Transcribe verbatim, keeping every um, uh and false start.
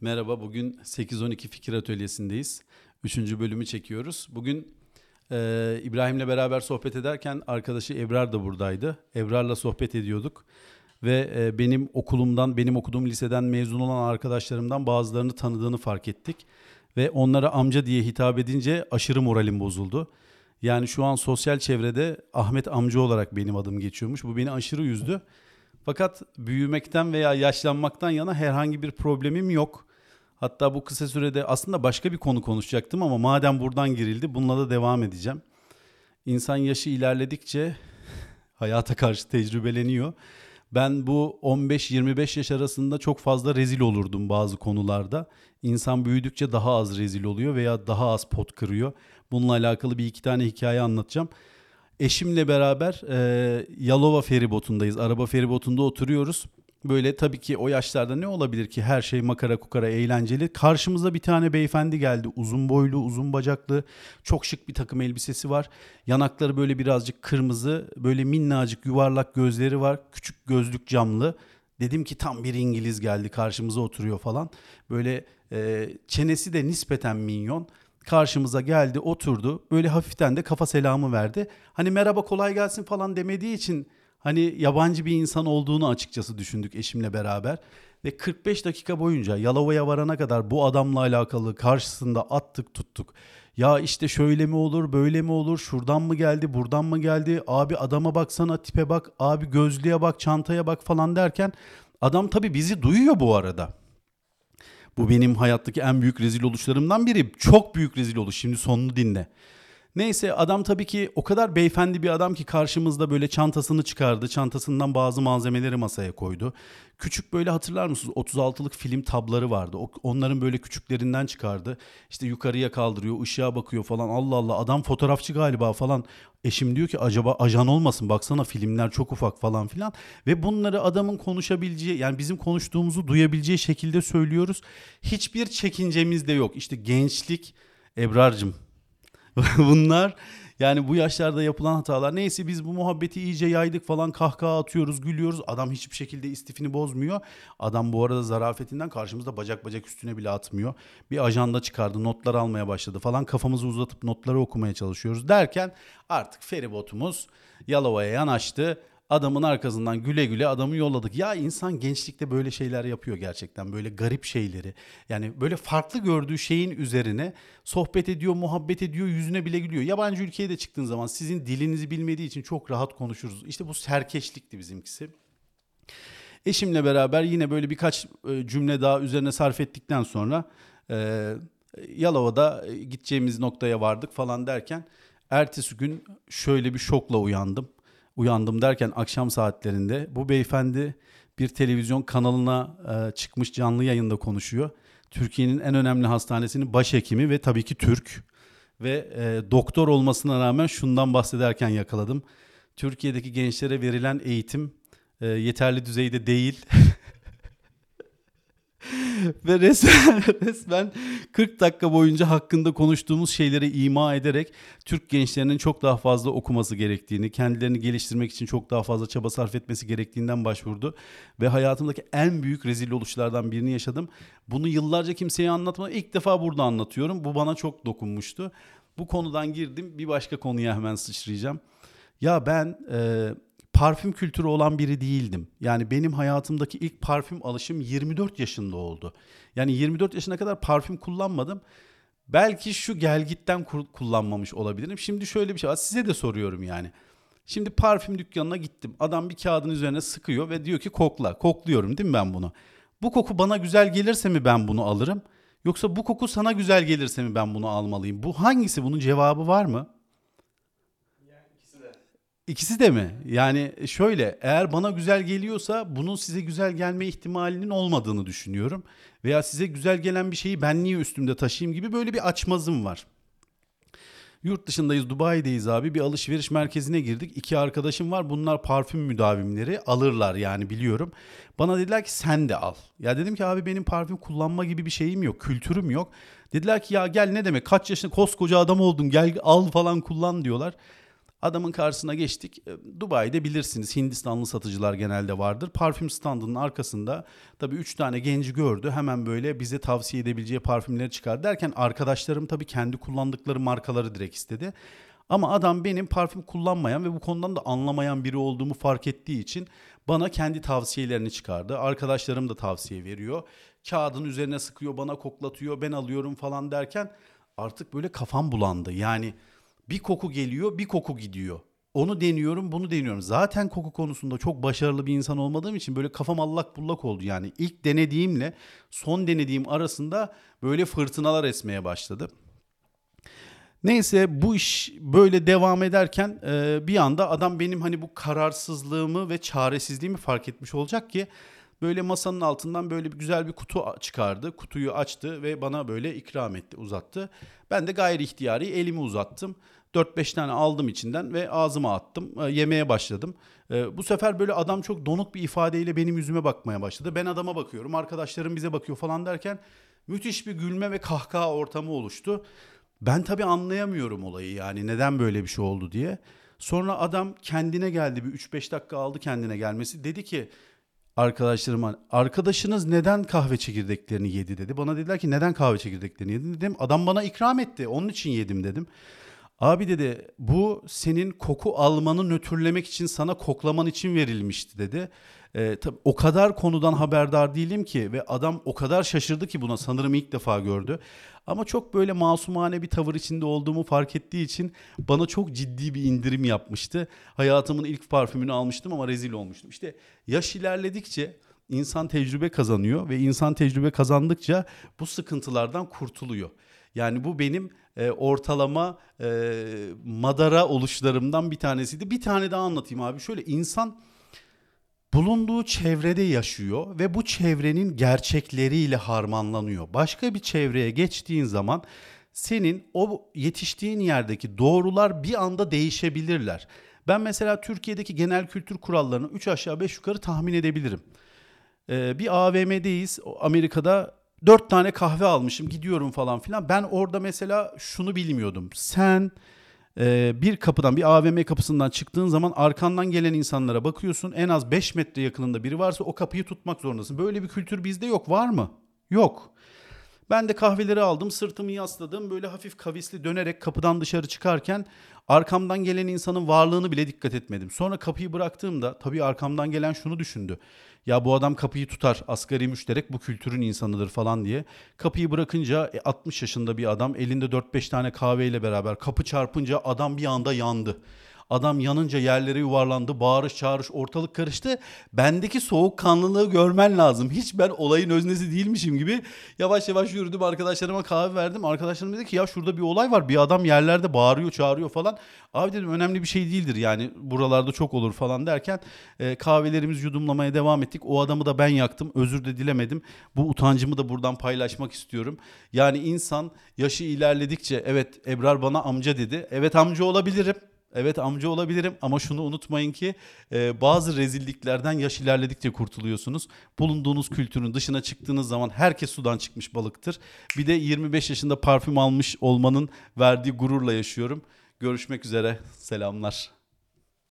Merhaba, bugün sekiz on iki Fikir Atölyesi'ndeyiz. Üçüncü bölümü çekiyoruz. Bugün e, İbrahim'le beraber sohbet ederken arkadaşı Ebrar da buradaydı. Ebrar'la sohbet ediyorduk. Ve e, benim okulumdan, benim okuduğum liseden mezun olan arkadaşlarımdan bazılarını tanıdığını fark ettik. Ve onlara amca diye hitap edince aşırı moralim bozuldu. Yani şu an sosyal çevrede Ahmet amca olarak benim adım geçiyormuş. Bu beni aşırı üzdü. Fakat büyümekten veya yaşlanmaktan yana herhangi bir problemim yok. Hatta bu kısa sürede aslında başka bir konu konuşacaktım ama madem buradan girildi bununla da devam edeceğim. İnsan yaşı ilerledikçe hayata karşı tecrübeleniyor. Ben bu on beş yirmi beş yaş arasında çok fazla rezil olurdum bazı konularda. İnsan büyüdükçe daha az rezil oluyor veya daha az pot kırıyor. Bununla alakalı bir iki tane hikaye anlatacağım. Eşimle beraber e, Yalova feribotundayız. Araba feribotunda oturuyoruz. Böyle tabii ki o yaşlarda ne olabilir ki, her şey makara kukara eğlenceli. Karşımıza bir tane beyefendi geldi. Uzun boylu, uzun bacaklı, çok şık bir takım elbisesi var. Yanakları böyle birazcık kırmızı, böyle minnacık yuvarlak gözleri var. Küçük gözlük camlı. Dedim ki tam bir İngiliz geldi, karşımıza oturuyor falan. Böyle e, çenesi de nispeten minyon. Karşımıza geldi, oturdu. Böyle hafiften de kafa selamı verdi. Hani merhaba, kolay gelsin falan demediği için hani yabancı bir insan olduğunu açıkçası düşündük eşimle beraber. Ve kırk beş dakika boyunca Yalova'ya varana kadar bu adamla alakalı karşısında attık tuttuk. Ya işte şöyle mi olur, böyle mi olur, şuradan mı geldi, buradan mı geldi, abi adama baksana, tipe bak, abi gözlüğe bak, çantaya bak falan derken adam tabii bizi duyuyor bu arada. Bu benim hayattaki en büyük rezil oluşlarımdan biri. Çok büyük rezil oluş. Şimdi sonunu dinle. Neyse, adam tabii ki o kadar beyefendi bir adam ki karşımızda böyle çantasını çıkardı. Çantasından bazı malzemeleri masaya koydu. Küçük böyle, hatırlar mısınız? otuz altılık film tabları vardı. Onların böyle küçüklerinden çıkardı. İşte yukarıya kaldırıyor, ışığa bakıyor falan. Allah Allah, adam fotoğrafçı galiba falan. Eşim diyor ki acaba ajan olmasın, baksana filmler çok ufak falan filan. Ve bunları adamın konuşabileceği, yani bizim konuştuğumuzu duyabileceği şekilde söylüyoruz. Hiçbir çekincemiz de yok. İşte gençlik Ebrar'cığım. Bunlar yani bu yaşlarda yapılan hatalar. Neyse, biz bu muhabbeti iyice yaydık falan, kahkaha atıyoruz, gülüyoruz. Adam hiçbir şekilde istifini bozmuyor. Adam bu arada zarafetinden karşımızda bacak bacak üstüne bile atmıyor. Bir ajanda çıkardı, notlar almaya başladı falan. Kafamızı uzatıp notları okumaya çalışıyoruz derken artık feribotumuz Yalova'ya yanaştı. Adamın arkasından güle güle adamı yolladık. Ya insan gençlikte böyle şeyler yapıyor gerçekten. Böyle garip şeyleri. Yani böyle farklı gördüğü şeyin üzerine sohbet ediyor, muhabbet ediyor, yüzüne bile gülüyor. Yabancı ülkeye de çıktığın zaman sizin dilinizi bilmediği için çok rahat konuşuruz. İşte bu serkeşlikti bizimkisi. Eşimle beraber yine böyle birkaç cümle daha üzerine sarf ettikten sonra e, Yalova'da gideceğimiz noktaya vardık falan derken ertesi gün şöyle bir şokla uyandım. Uyandım derken akşam saatlerinde bu beyefendi bir televizyon kanalına e, çıkmış, canlı yayında konuşuyor. Türkiye'nin en önemli hastanesinin başhekimi ve tabii ki Türk ve e, doktor olmasına rağmen şundan bahsederken yakaladım. Türkiye'deki gençlere verilen eğitim e, yeterli düzeyde değil. Ve resmen, resmen kırk dakika boyunca hakkında konuştuğumuz şeyleri ima ederek Türk gençlerinin çok daha fazla okuması gerektiğini, kendilerini geliştirmek için çok daha fazla çaba sarf etmesi gerektiğinden başvurdu. Ve hayatımdaki en büyük rezil oluşlardan birini yaşadım. Bunu yıllarca kimseye anlatmadım. İlk defa burada anlatıyorum. Bu bana çok dokunmuştu. Bu konudan girdim. Bir başka konuya hemen sıçrayacağım. Ya ben... Ee, Parfüm kültürü olan biri değildim. Yani benim hayatımdaki ilk parfüm alışım yirmi dört yaşında oldu. Yani yirmi dört yaşına kadar parfüm kullanmadım. Belki şu gelgitten kullanmamış olabilirim. Şimdi şöyle bir şey var. Size de soruyorum yani. Şimdi parfüm dükkanına gittim. Adam bir kağıdın üzerine sıkıyor ve diyor ki kokla. Kokluyorum değil mi ben bunu? Bu koku bana güzel gelirse mi ben bunu alırım? Yoksa bu koku sana güzel gelirse mi ben bunu almalıyım? Bu hangisi? Bunun cevabı var mı? İkisi de mi? Yani şöyle, eğer bana güzel geliyorsa bunun size güzel gelme ihtimalinin olmadığını düşünüyorum. Veya size güzel gelen bir şeyi ben niye üstümde taşıyayım gibi böyle bir açmazım var. Yurt dışındayız, Dubai'deyiz abi. Bir alışveriş merkezine girdik. İki arkadaşım var. Bunlar parfüm müdavimleri, alırlar yani, biliyorum. Bana dediler ki sen de al. Ya dedim ki abi benim parfüm kullanma gibi bir şeyim yok, kültürüm yok. Dediler ki ya gel, ne demek, kaç yaşında koskoca adam oldun, gel al falan kullan diyorlar. Adamın karşısına geçtik. Dubai'de bilirsiniz Hindistanlı satıcılar genelde vardır. Parfüm standının arkasında tabii üç tane genci gördü. Hemen böyle bize tavsiye edebileceği parfümleri çıkar derken arkadaşlarım tabii kendi kullandıkları markaları direkt istedi. Ama adam benim parfüm kullanmayan ve bu konudan da anlamayan biri olduğumu fark ettiği için bana kendi tavsiyelerini çıkardı. Arkadaşlarım da tavsiye veriyor. Kağıdın üzerine sıkıyor, bana koklatıyor, ben alıyorum falan derken artık böyle kafam bulandı. Yani bir koku geliyor, bir koku gidiyor. Onu deniyorum, bunu deniyorum. Zaten koku konusunda çok başarılı bir insan olmadığım için böyle kafam allak bullak oldu. Yani ilk denediğimle son denediğim arasında böyle fırtınalar esmeye başladı. Neyse bu iş böyle devam ederken bir anda adam benim hani bu kararsızlığımı ve çaresizliğimi fark etmiş olacak ki böyle masanın altından böyle güzel bir kutu çıkardı. Kutuyu açtı ve bana böyle ikram etti, uzattı. Ben de gayri ihtiyari elimi uzattım. dört beş tane aldım içinden ve ağzıma attım. Yemeye başladım. Bu sefer böyle adam çok donuk bir ifadeyle benim yüzüme bakmaya başladı. Ben adama bakıyorum, arkadaşlarım bize bakıyor falan derken müthiş bir gülme ve kahkaha ortamı oluştu. Ben tabii anlayamıyorum olayı, yani neden böyle bir şey oldu diye. Sonra adam kendine geldi, bir üç beş dakika aldı kendine gelmesi. Dedi ki arkadaşlarıma, arkadaşınız neden kahve çekirdeklerini yedi dedi. Bana dediler ki neden kahve çekirdeklerini yedin dedim. Adam bana ikram etti, onun için yedim dedim. Abi dedi, bu senin koku almanı nötrlemek için, sana koklaman için verilmişti dedi. E, tabii o kadar konudan haberdar değilim ki ve adam o kadar şaşırdı ki buna, sanırım ilk defa gördü. Ama çok böyle masumane bir tavır içinde olduğumu fark ettiği için bana çok ciddi bir indirim yapmıştı. Hayatımın ilk parfümünü almıştım ama rezil olmuştum. İşte yaş ilerledikçe insan tecrübe kazanıyor ve insan tecrübe kazandıkça bu sıkıntılardan kurtuluyor. Yani bu benim e, ortalama e, madara oluşlarımdan bir tanesiydi. Bir tane daha anlatayım abi. Şöyle, insan bulunduğu çevrede yaşıyor ve bu çevrenin gerçekleriyle harmanlanıyor. Başka bir çevreye geçtiğin zaman senin o yetiştiğin yerdeki doğrular bir anda değişebilirler. Ben mesela Türkiye'deki genel kültür kurallarını üç aşağı beş yukarı tahmin edebilirim. Ee, bir A V M'deyiz Amerika'da. Dört tane kahve almışım, gidiyorum falan filan. Ben orada mesela şunu bilmiyordum. Sen e, bir kapıdan, bir A V M kapısından çıktığın zaman arkandan gelen insanlara bakıyorsun. En az beş metre yakınında biri varsa o kapıyı tutmak zorundasın. Böyle bir kültür bizde yok. Var mı? Yok. Ben de kahveleri aldım, sırtımı yasladım. Böyle hafif kavisli dönerek kapıdan dışarı çıkarken arkamdan gelen insanın varlığını bile dikkat etmedim. Sonra kapıyı bıraktığımda tabii arkamdan gelen şunu düşündü. Ya bu adam kapıyı tutar, asgari müşterek, bu kültürün insanıdır falan diye. Kapıyı bırakınca altmış yaşında bir adam elinde dört beş tane kahveyle beraber, kapı çarpınca adam bir anda yandı. Adam yanınca yerlere yuvarlandı, bağırış çağırış, ortalık karıştı. Bendeki soğukkanlılığı görmen lazım. Hiç ben olayın öznesi değilmişim gibi yavaş yavaş yürüdüm, arkadaşlarıma kahve verdim. Arkadaşlarım dedi ki ya şurada bir olay var, bir adam yerlerde bağırıyor çağırıyor falan. Abi dedim önemli bir şey değildir yani, buralarda çok olur falan derken e, kahvelerimizi yudumlamaya devam ettik. O adamı da ben yaktım, özür de dilemedim. Bu utancımı da buradan paylaşmak istiyorum. Yani insan yaşı ilerledikçe, evet Ebrar bana amca dedi, evet amca olabilirim. Evet amca olabilirim ama şunu unutmayın ki e, bazı rezilliklerden yaş ilerledikçe kurtuluyorsunuz. Bulunduğunuz kültürün dışına çıktığınız zaman herkes sudan çıkmış balıktır. Bir de yirmi beş yaşında parfüm almış olmanın verdiği gururla yaşıyorum. Görüşmek üzere, selamlar.